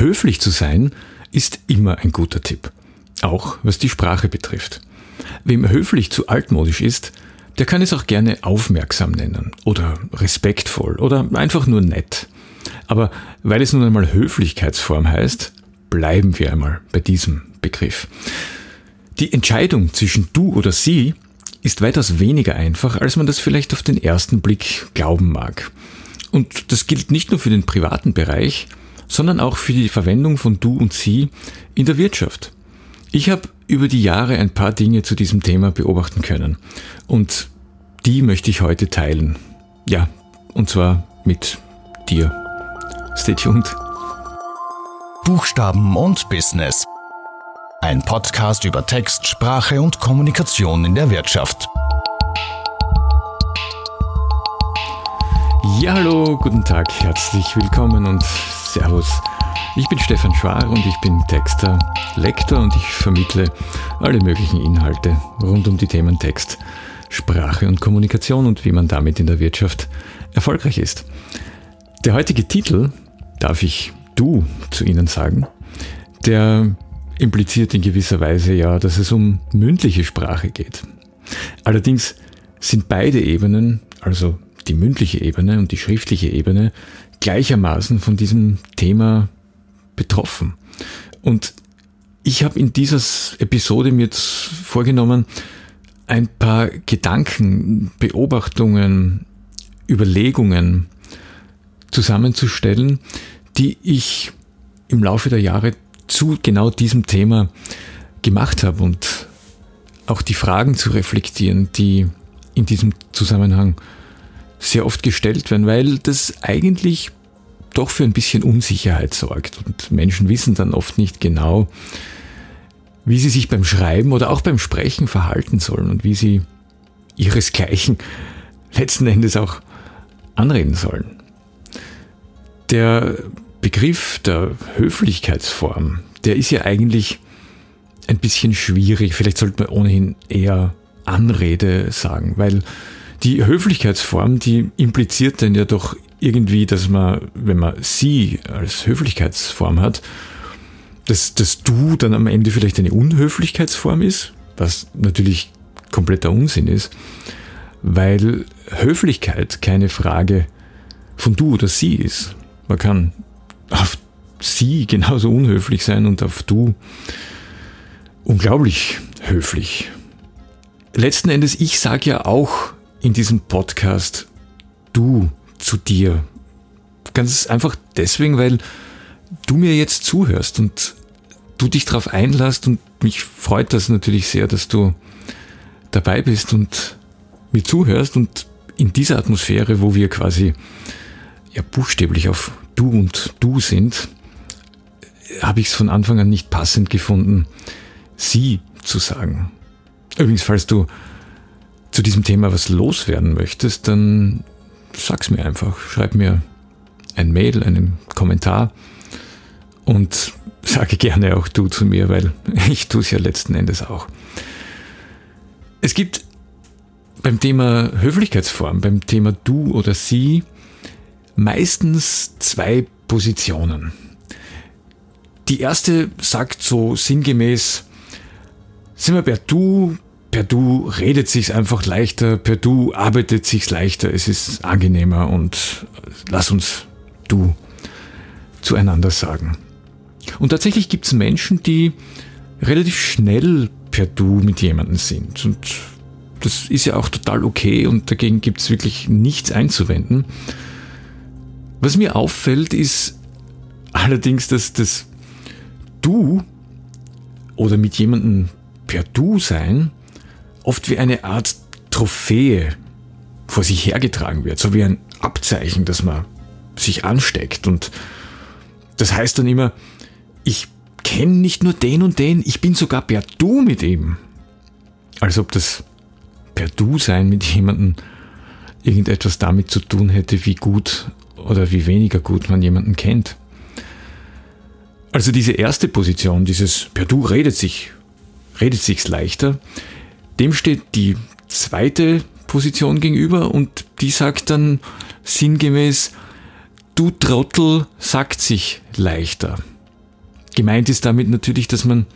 Höflich zu sein ist immer ein guter Tipp, auch was die Sprache betrifft. Wem höflich zu altmodisch ist, der kann es auch gerne aufmerksam nennen oder respektvoll oder einfach nur nett. Aber weil es nun einmal Höflichkeitsform heißt, bleiben wir einmal bei diesem Begriff. Die Entscheidung zwischen du oder sie ist weitaus weniger einfach, als man das vielleicht auf den ersten Blick glauben mag. Und das gilt nicht nur für den privaten Bereich, sondern auch für die Verwendung von du und sie in der Wirtschaft. Ich habe über die Jahre ein paar Dinge zu diesem Thema beobachten können und die möchte ich heute teilen. Ja, und zwar mit dir. Stay tuned. Buchstaben und Business. Ein Podcast über Text, Sprache und Kommunikation in der Wirtschaft. Ja, hallo, guten Tag, herzlich willkommen und Servus. Ich bin Stefan Schwarz und ich bin Texter, Lektor und ich vermittle alle möglichen Inhalte rund um die Themen Text, Sprache und Kommunikation und wie man damit in der Wirtschaft erfolgreich ist. Der heutige Titel, darf ich du zu Ihnen sagen, der impliziert in gewisser Weise ja, dass es um mündliche Sprache geht. Allerdings sind beide Ebenen, also die mündliche Ebene und die schriftliche Ebene, gleichermaßen von diesem Thema betroffen. Und ich habe in dieser Episode mir jetzt vorgenommen, ein paar Gedanken, Beobachtungen, Überlegungen zusammenzustellen, die ich im Laufe der Jahre zu genau diesem Thema gemacht habe und auch die Fragen zu reflektieren, die in diesem Zusammenhang sehr oft gestellt werden, weil das eigentlich doch für ein bisschen Unsicherheit sorgt und Menschen wissen dann oft nicht genau, wie sie sich beim Schreiben oder auch beim Sprechen verhalten sollen und wie sie ihresgleichen letzten Endes auch anreden sollen. Der Begriff der Höflichkeitsform, der ist ja eigentlich ein bisschen schwierig. Vielleicht sollte man ohnehin eher Anrede sagen, weil die Höflichkeitsform, die impliziert denn ja doch irgendwie, dass man, wenn man sie als Höflichkeitsform hat, dass das Du dann am Ende vielleicht eine Unhöflichkeitsform ist, was natürlich kompletter Unsinn ist, weil Höflichkeit keine Frage von Du oder Sie ist. Man kann auf Sie genauso unhöflich sein und auf Du unglaublich höflich. Letzten Endes, ich sage ja auch in diesem Podcast Du zu dir. Ganz einfach deswegen, weil du mir jetzt zuhörst und du dich darauf einlässt und mich freut das natürlich sehr, dass du dabei bist und mir zuhörst und in dieser Atmosphäre, wo wir quasi ja buchstäblich auf Du und Du sind, habe ich es von Anfang an nicht passend gefunden, sie zu sagen. Übrigens, falls du zu diesem Thema was loswerden möchtest, dann sag's mir einfach. Schreib mir ein Mail, einen Kommentar und sage gerne auch du zu mir, weil ich tue es ja letzten Endes auch. Es gibt beim Thema Höflichkeitsform, beim Thema du oder sie, meistens zwei Positionen. Die erste sagt so sinngemäß, sind wir per Du redet sich's einfach leichter, per Du arbeitet sich's leichter, es ist angenehmer und lass uns Du zueinander sagen. Und tatsächlich gibt's Menschen, die relativ schnell per Du mit jemandem sind und das ist ja auch total okay und dagegen gibt's wirklich nichts einzuwenden. Was mir auffällt, ist allerdings, dass das Du oder mit jemandem per Du sein oft wie eine Art Trophäe vor sich hergetragen wird, so wie ein Abzeichen, dass man sich ansteckt. Und das heißt dann immer, ich kenne nicht nur den und den, ich bin sogar per Du mit ihm. Als ob das per Du sein mit jemandem irgendetwas damit zu tun hätte, wie gut oder wie weniger gut man jemanden kennt. Also diese erste Position, dieses per Du redet sich's leichter, dem steht die zweite Position gegenüber und die sagt dann sinngemäß, du Trottel sagt sich leichter. Gemeint ist damit natürlich, dass man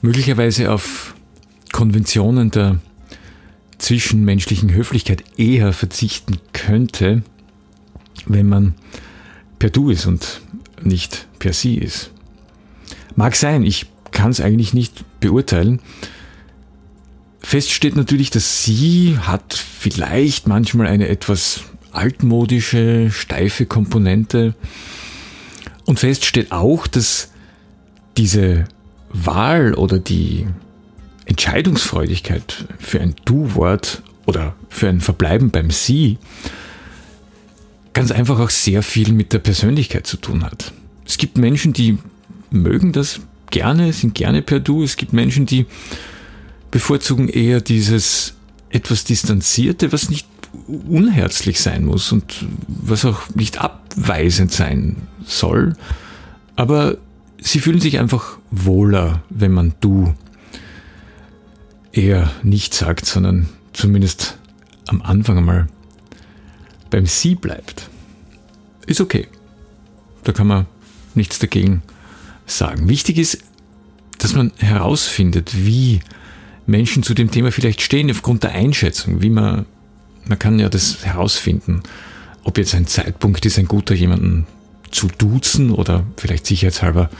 möglicherweise auf Konventionen der zwischenmenschlichen Höflichkeit eher verzichten könnte, wenn man per Du ist und nicht per Sie ist. Mag sein, ich kann es eigentlich nicht beurteilen. Fest steht natürlich, dass Sie hat vielleicht manchmal eine etwas altmodische, steife Komponente. Und fest steht auch, dass diese Wahl oder die Entscheidungsfreudigkeit für ein Du-Wort oder für ein Verbleiben beim Sie ganz einfach auch sehr viel mit der Persönlichkeit zu tun hat. Es gibt Menschen, die mögen das gerne, sind gerne per Du. Es gibt Menschen, die bevorzugen eher dieses etwas Distanzierte, was nicht unherzlich sein muss und was auch nicht abweisend sein soll. Aber sie fühlen sich einfach wohler, wenn man Du eher nicht sagt, sondern zumindest am Anfang einmal beim Sie bleibt. Ist okay. Da kann man nichts dagegen sagen. Wichtig ist, dass man herausfindet, wie Menschen zu dem Thema vielleicht stehen, aufgrund der Einschätzung, wie man kann ja das herausfinden, ob jetzt ein Zeitpunkt ist, ein guter, jemanden zu duzen oder vielleicht sicherheitshalber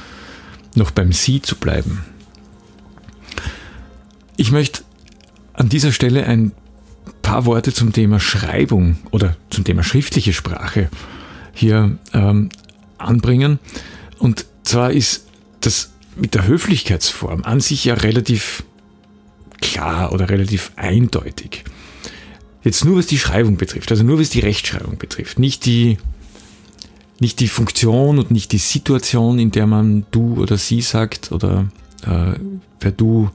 noch beim Sie zu bleiben. Ich möchte an dieser Stelle ein paar Worte zum Thema Schreibung oder zum Thema schriftliche Sprache hier anbringen. Und zwar ist das mit der Höflichkeitsform an sich ja relativ klar oder relativ eindeutig. Jetzt nur was die Schreibung betrifft, also nur was die Rechtschreibung betrifft, nicht die Funktion und nicht die Situation, in der man Du oder Sie sagt oder per Du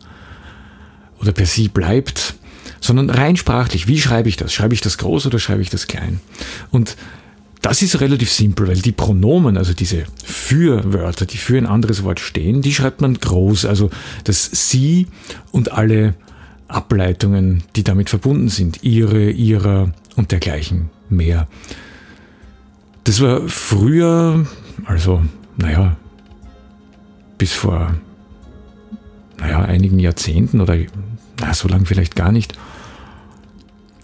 oder per Sie bleibt, sondern rein sprachlich. Wie schreibe ich das? Schreibe ich das groß oder schreibe ich das klein? Und das ist relativ simpel, weil die Pronomen, also diese Für-Wörter, die für ein anderes Wort stehen, die schreibt man groß, also das Sie und alle Ableitungen, die damit verbunden sind, Ihre, Ihrer und dergleichen mehr. Das war früher, also bis vor einigen Jahrzehnten oder so lange vielleicht gar nicht.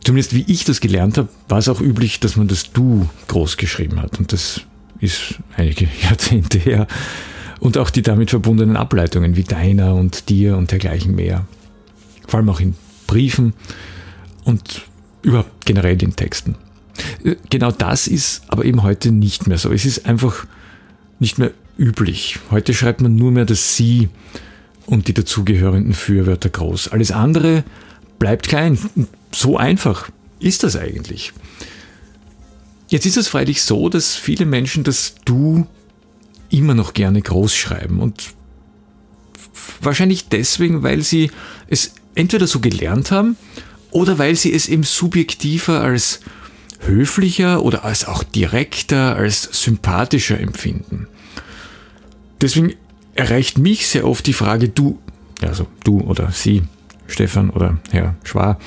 Zumindest wie ich das gelernt habe, war es auch üblich, dass man das Du groß geschrieben hat. Und das ist einige Jahrzehnte her. Und auch die damit verbundenen Ableitungen wie deiner und dir und dergleichen mehr. Vor allem auch in Briefen und überhaupt generell in Texten. Genau das ist aber eben heute nicht mehr so. Es ist einfach nicht mehr üblich. Heute schreibt man nur mehr das Sie und die dazugehörenden Fürwörter groß. Alles andere bleibt klein. So einfach ist das eigentlich. Jetzt ist es freilich so, dass viele Menschen das Du immer noch gerne groß schreiben und wahrscheinlich deswegen, weil sie es entweder so gelernt haben oder weil sie es eben subjektiver als höflicher oder als auch direkter, als sympathischer empfinden. Deswegen erreicht mich sehr oft die Frage, du, also du oder Sie, Stefan oder Herr Schwarz,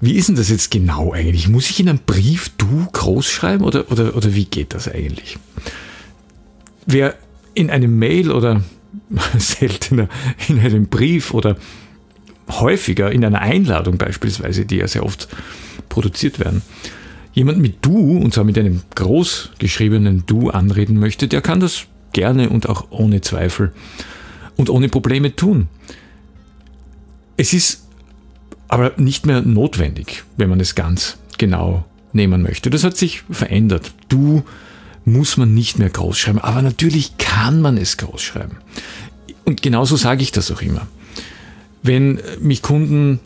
wie ist denn das jetzt genau eigentlich? Muss ich in einem Brief Du groß schreiben oder wie geht das eigentlich? Wer in einem Mail oder seltener in einem Brief oder häufiger in einer Einladung beispielsweise, die ja sehr oft produziert werden, jemand mit Du, und zwar mit einem groß geschriebenen Du anreden möchte, der kann das gerne und auch ohne Zweifel und ohne Probleme tun. Es ist aber nicht mehr notwendig, wenn man es ganz genau nehmen möchte. Das hat sich verändert. Du muss man nicht mehr groß schreiben, aber natürlich kann man es groß schreiben. Und genauso sage ich das auch immer. Wenn mich Kunden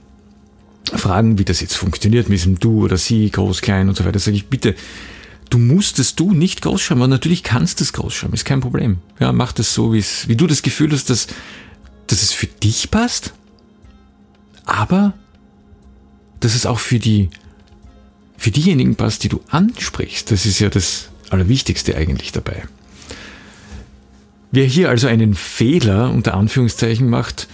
fragen, wie das jetzt funktioniert mit diesem Du oder Sie, groß, klein und so weiter, sage ich, bitte, du musst das Du nicht groß schreiben, aber natürlich kannst du es groß schreiben, ist kein Problem. Ja, mach das so, wie du das Gefühl hast, dass es für dich passt, aber dass es auch für diejenigen passt, die du ansprichst. Das ist ja das Allerwichtigste eigentlich dabei. Wer hier also einen Fehler unter Anführungszeichen macht,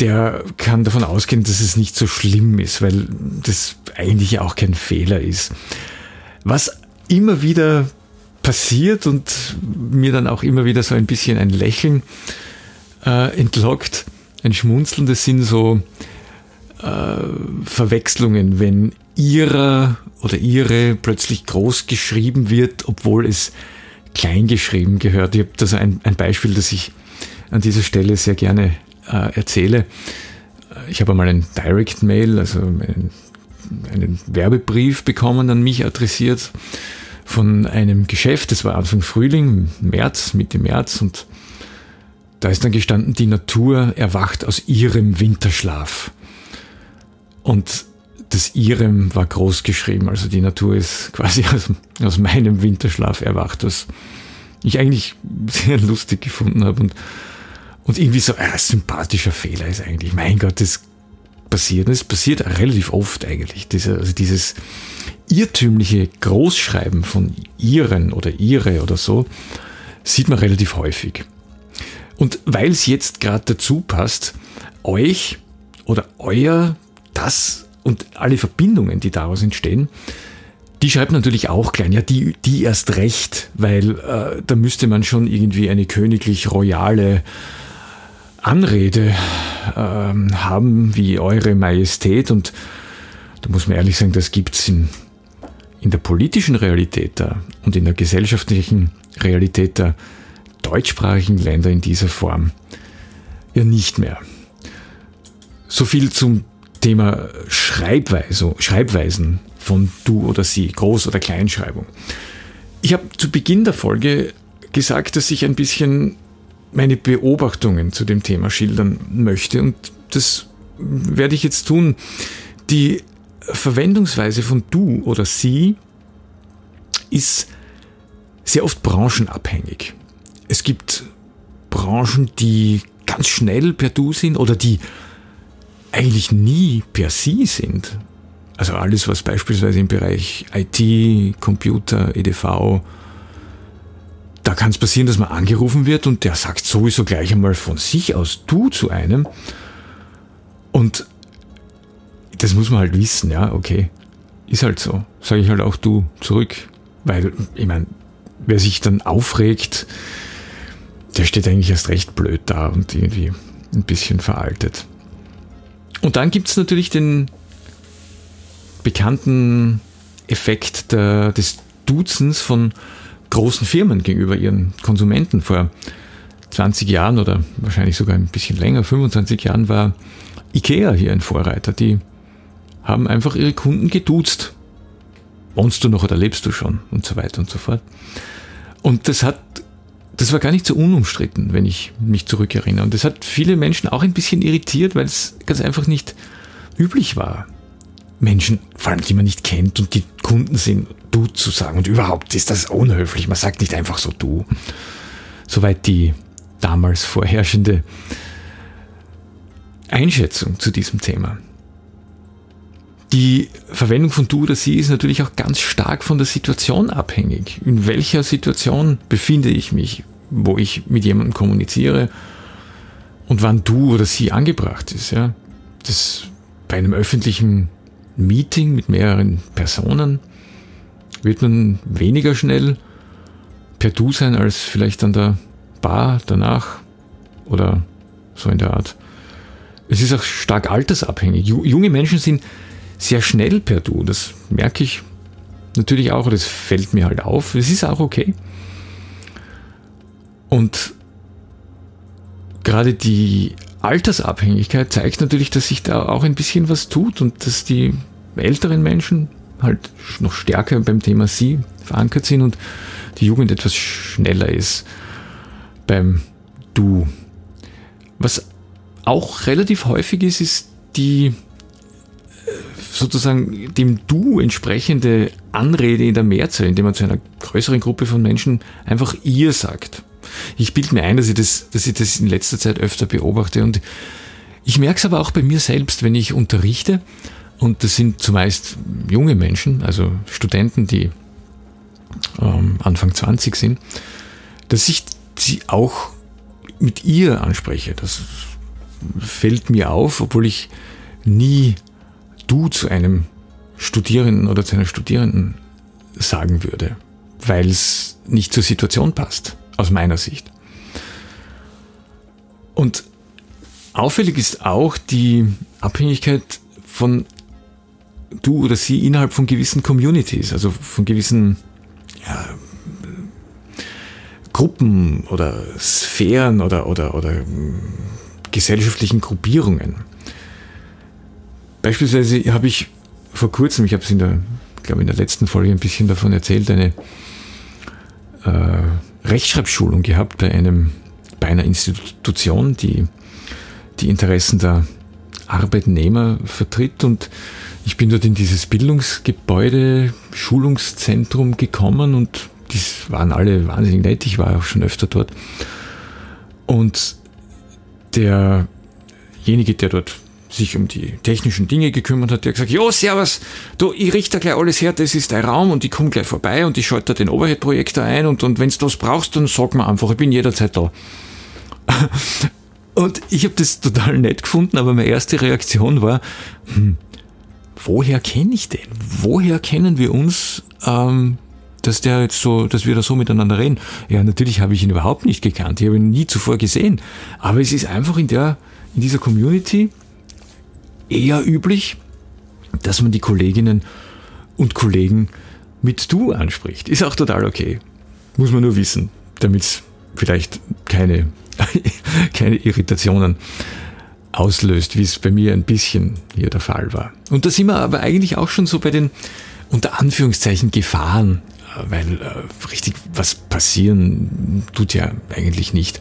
der kann davon ausgehen, dass es nicht so schlimm ist, weil das eigentlich auch kein Fehler ist. Was immer wieder passiert und mir dann auch immer wieder so ein bisschen ein Lächeln entlockt, ein Schmunzeln. Das sind so Verwechslungen, wenn ihrer oder ihre plötzlich groß geschrieben wird, obwohl es klein geschrieben gehört. Ich habe da so ein Beispiel, das ich an dieser Stelle sehr gerne erzähle. Ich habe einmal einen Direct Mail, also einen Werbebrief bekommen, an mich adressiert von einem Geschäft. Das war Anfang Frühling, Mitte März, und da ist dann gestanden, die Natur erwacht aus ihrem Winterschlaf. Und das ihrem war groß geschrieben, also die Natur ist quasi aus meinem Winterschlaf erwacht, was ich eigentlich sehr lustig gefunden habe und irgendwie so ein sympathischer Fehler ist eigentlich. Mein Gott, das passiert relativ oft eigentlich. Dieses irrtümliche Großschreiben von ihren oder ihre oder so sieht man relativ häufig. Und weil es jetzt gerade dazu passt, euch oder euer, das und alle Verbindungen, die daraus entstehen, die schreibt natürlich auch klein. Ja, die erst recht, weil da müsste man schon irgendwie eine königlich-royale Anrede haben, wie Eure Majestät. Und da muss man ehrlich sagen, das gibt es in der politischen Realität da und in der gesellschaftlichen Realität der deutschsprachigen Länder in dieser Form ja nicht mehr. So viel zum Thema Schreibweisen von du oder sie, Groß- oder Kleinschreibung. Ich habe zu Beginn der Folge gesagt, dass ich ein bisschen meine Beobachtungen zu dem Thema schildern möchte, und das werde ich jetzt tun. Die Verwendungsweise von du oder sie ist sehr oft branchenabhängig. Es gibt Branchen, die ganz schnell per du sind oder die eigentlich nie per sie sind. Also alles, was beispielsweise im Bereich IT, Computer, EDV, da kann es passieren, dass man angerufen wird und der sagt sowieso gleich einmal von sich aus du zu einem. Und das muss man halt wissen, ja, okay, ist halt so. Sage ich halt auch du zurück, weil, ich meine, wer sich dann aufregt, der steht eigentlich erst recht blöd da und irgendwie ein bisschen veraltet. Und dann gibt es natürlich den bekannten Effekt des Duzens von großen Firmen gegenüber ihren Konsumenten. Vor 20 Jahren oder wahrscheinlich sogar ein bisschen länger, 25 Jahren, war IKEA hier ein Vorreiter. Die haben einfach ihre Kunden geduzt. Wohnst du noch oder lebst du schon? Und so weiter und so fort. Und das war gar nicht so unumstritten, wenn ich mich zurückerinnere. Und das hat viele Menschen auch ein bisschen irritiert, weil es ganz einfach nicht üblich war, Menschen, vor allem die man nicht kennt und die Kunden sind, du zu sagen. Und überhaupt ist das unhöflich. Man sagt nicht einfach so du. Soweit die damals vorherrschende Einschätzung zu diesem Thema. Die Verwendung von du oder sie ist natürlich auch ganz stark von der Situation abhängig. In welcher Situation befinde ich mich, wo ich mit jemandem kommuniziere und wann du oder sie angebracht ist. Ja? Das bei einem öffentlichen Meeting mit mehreren Personen wird man weniger schnell per du sein als vielleicht an der Bar danach oder so in der Art. Es ist auch stark altersabhängig. Junge Menschen sind sehr schnell per du, das merke ich natürlich auch, das fällt mir halt auf, es ist auch okay. Und gerade die Altersabhängigkeit zeigt natürlich, dass sich da auch ein bisschen was tut und dass die älteren Menschen halt noch stärker beim Thema sie verankert sind und die Jugend etwas schneller ist beim du. Was auch relativ häufig ist, ist die sozusagen dem Du entsprechende Anrede in der Mehrzahl, indem man zu einer größeren Gruppe von Menschen einfach ihr sagt. Ich bilde mir ein, dass ich das in letzter Zeit öfter beobachte, und ich merke es aber auch bei mir selbst, wenn ich unterrichte, und das sind zumeist junge Menschen, also Studenten, die Anfang 20 sind, dass ich sie auch mit ihr anspreche. Das fällt mir auf, obwohl ich nie du zu einem Studierenden oder zu einer Studierenden sagen würde. weil es nicht zur Situation passt, aus meiner Sicht. Und auffällig ist auch die Abhängigkeit von du oder sie innerhalb von gewissen Communities, also von gewissen Gruppen oder Sphären oder gesellschaftlichen Gruppierungen. Beispielsweise habe ich vor kurzem, ich habe es in der letzten Folge ein bisschen davon erzählt, eine Rechtschreibschulung gehabt bei einer Institution, die Interessen der Arbeitnehmer vertritt, und ich bin dort in dieses Bildungsgebäude, Schulungszentrum gekommen, und die waren alle wahnsinnig nett, ich war auch schon öfter dort, und derjenige, der dort sich um die technischen Dinge gekümmert hat, der hat gesagt, jo, servus, du, ich richte da gleich alles her, das ist dein Raum und ich komme gleich vorbei und ich schalte da den Overhead-Projektor ein und wenn du was brauchst, dann sag mir einfach, ich bin jederzeit da. Und ich habe das total nett gefunden, aber meine erste Reaktion war, woher kenne ich den? Woher kennen wir uns, dass wir da so miteinander reden? Ja, natürlich habe ich ihn überhaupt nicht gekannt, ich habe ihn nie zuvor gesehen, aber es ist einfach in dieser Community eher üblich, dass man die Kolleginnen und Kollegen mit Du anspricht. Ist auch total okay. Muss man nur wissen, damit es vielleicht keine Irritationen auslöst, wie es bei mir ein bisschen hier der Fall war. Und da sind wir aber eigentlich auch schon so bei den unter Anführungszeichen Gefahren, weil richtig was passieren tut ja eigentlich nicht.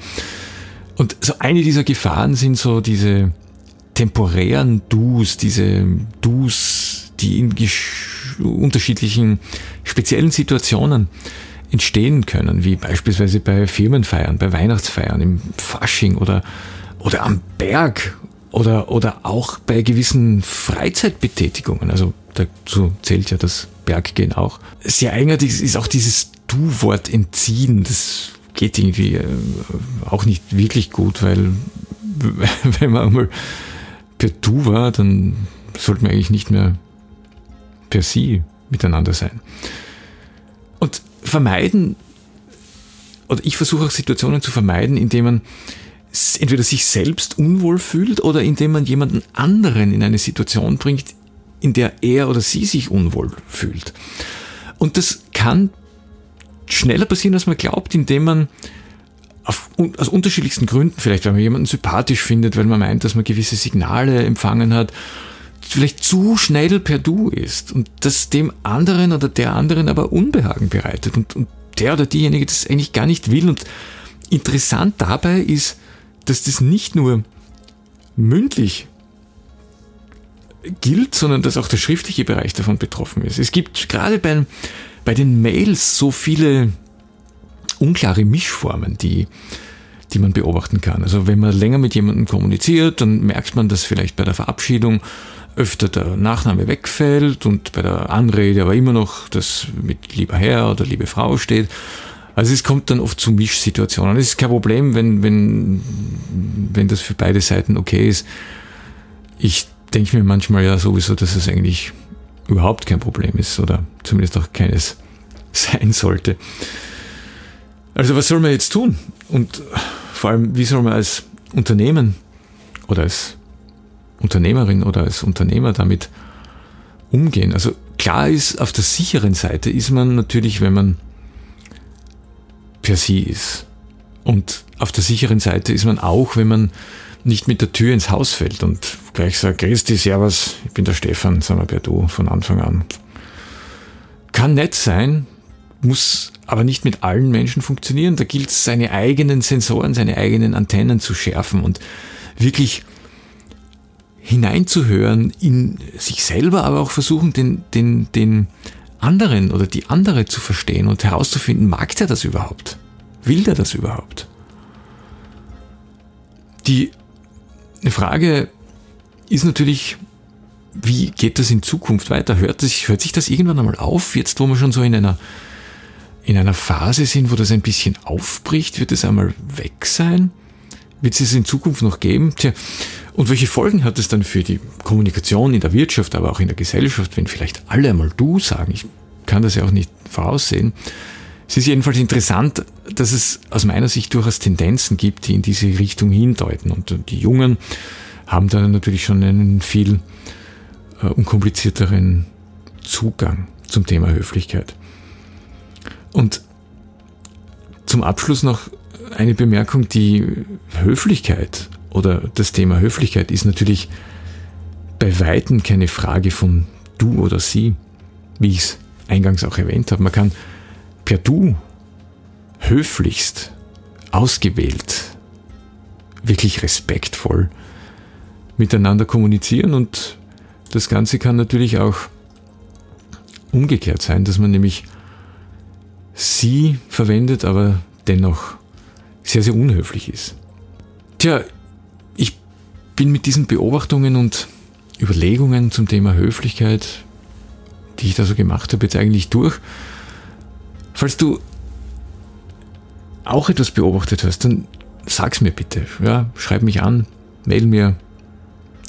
Und so eine dieser Gefahren sind so diese temporären Dus, diese Dus, die in unterschiedlichen speziellen Situationen entstehen können, wie beispielsweise bei Firmenfeiern, bei Weihnachtsfeiern, im Fasching oder am Berg oder auch bei gewissen Freizeitbetätigungen. Also dazu zählt ja das Berggehen auch. Sehr eigenartig ist auch dieses Du-Wort entziehen. Das geht irgendwie auch nicht wirklich gut, weil wenn man einmal per Du war, dann sollten wir eigentlich nicht mehr per Sie miteinander sein. Und vermeiden, oder ich versuche auch Situationen zu vermeiden, in denen man entweder sich selbst unwohl fühlt oder indem man jemanden anderen in eine Situation bringt, in der er oder sie sich unwohl fühlt. Und das kann schneller passieren, als man glaubt, indem man aus unterschiedlichsten Gründen, vielleicht weil man jemanden sympathisch findet, weil man meint, dass man gewisse Signale empfangen hat, vielleicht zu schnell per Du ist und das dem anderen oder der anderen aber Unbehagen bereitet und der oder diejenige das eigentlich gar nicht will. Und interessant dabei ist, dass das nicht nur mündlich gilt, sondern dass auch der schriftliche Bereich davon betroffen ist. Es gibt gerade bei den Mails so viele unklare Mischformen, die man beobachten kann. Also wenn man länger mit jemandem kommuniziert, dann merkt man, dass vielleicht bei der Verabschiedung öfter der Nachname wegfällt und bei der Anrede aber immer noch das mit lieber Herr oder liebe Frau steht. Also es kommt dann oft zu Mischsituationen. Es ist kein Problem, wenn das für beide Seiten okay ist. Ich denke mir manchmal ja sowieso, dass es eigentlich überhaupt kein Problem ist oder zumindest auch keines sein sollte. Also was soll man jetzt tun? Und vor allem, wie soll man als Unternehmen oder als Unternehmerin oder als Unternehmer damit umgehen? Also klar ist, auf der sicheren Seite ist man natürlich, wenn man per Sie ist. Und auf der sicheren Seite ist man auch, wenn man nicht mit der Tür ins Haus fällt und gleich sagt, Christi, servus, ich bin der Stefan, sagen wir per Du von Anfang an. Kann nett sein, muss aber nicht mit allen Menschen funktionieren. Da gilt es, seine eigenen Sensoren, seine eigenen Antennen zu schärfen und wirklich hineinzuhören in sich selber, aber auch versuchen, den anderen oder die andere zu verstehen und herauszufinden, mag der das überhaupt? Will der das überhaupt? Die Frage ist natürlich, wie geht das in Zukunft weiter? Hört sich das irgendwann einmal auf? Jetzt, wo wir schon so in einer Phase sind, wo das ein bisschen aufbricht, wird es einmal weg sein? Wird es in Zukunft noch geben? Tja, und welche Folgen hat es dann für die Kommunikation in der Wirtschaft, aber auch in der Gesellschaft, wenn vielleicht alle einmal Du sagen? Ich kann das ja auch nicht voraussehen. Es ist jedenfalls interessant, dass es aus meiner Sicht durchaus Tendenzen gibt, die in diese Richtung hindeuten. Und die Jungen haben da natürlich schon einen viel unkomplizierteren Zugang zum Thema Höflichkeit. Und zum Abschluss noch eine Bemerkung, die Höflichkeit oder das Thema Höflichkeit ist natürlich bei Weitem keine Frage von du oder sie, wie ich es eingangs auch erwähnt habe. Man kann per du höflichst, ausgewählt, wirklich respektvoll miteinander kommunizieren und das Ganze kann natürlich auch umgekehrt sein, dass man nämlich sie verwendet, aber dennoch sehr, sehr unhöflich ist. Tja, ich bin mit diesen Beobachtungen und Überlegungen zum Thema Höflichkeit, die ich da so gemacht habe, jetzt eigentlich durch. Falls du auch etwas beobachtet hast, dann sag's mir bitte. Ja, schreib mich an, mail mir,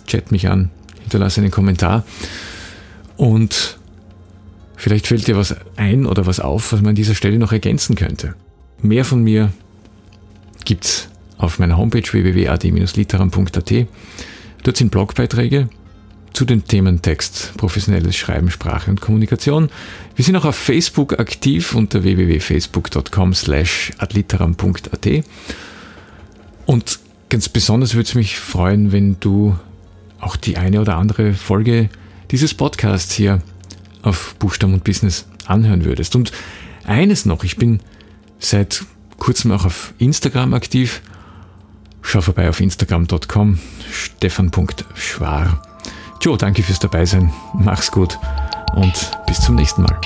chat mich an, hinterlass einen Kommentar und vielleicht fällt dir was ein oder was auf, was man an dieser Stelle noch ergänzen könnte. Mehr von mir gibt's auf meiner Homepage www.ad-literam.at. Dort sind Blogbeiträge zu den Themen Text, professionelles Schreiben, Sprache und Kommunikation. Wir sind auch auf Facebook aktiv unter www.facebook.com/adliteram.at. Und ganz besonders würde es mich freuen, wenn du auch die eine oder andere Folge dieses Podcasts hier auf Buchstaben und Business anhören würdest. Und eines noch, ich bin seit kurzem auch auf Instagram aktiv. Schau vorbei auf instagram.com, stefan.schwar. Jo, danke fürs Dabeisein, mach's gut und bis zum nächsten Mal.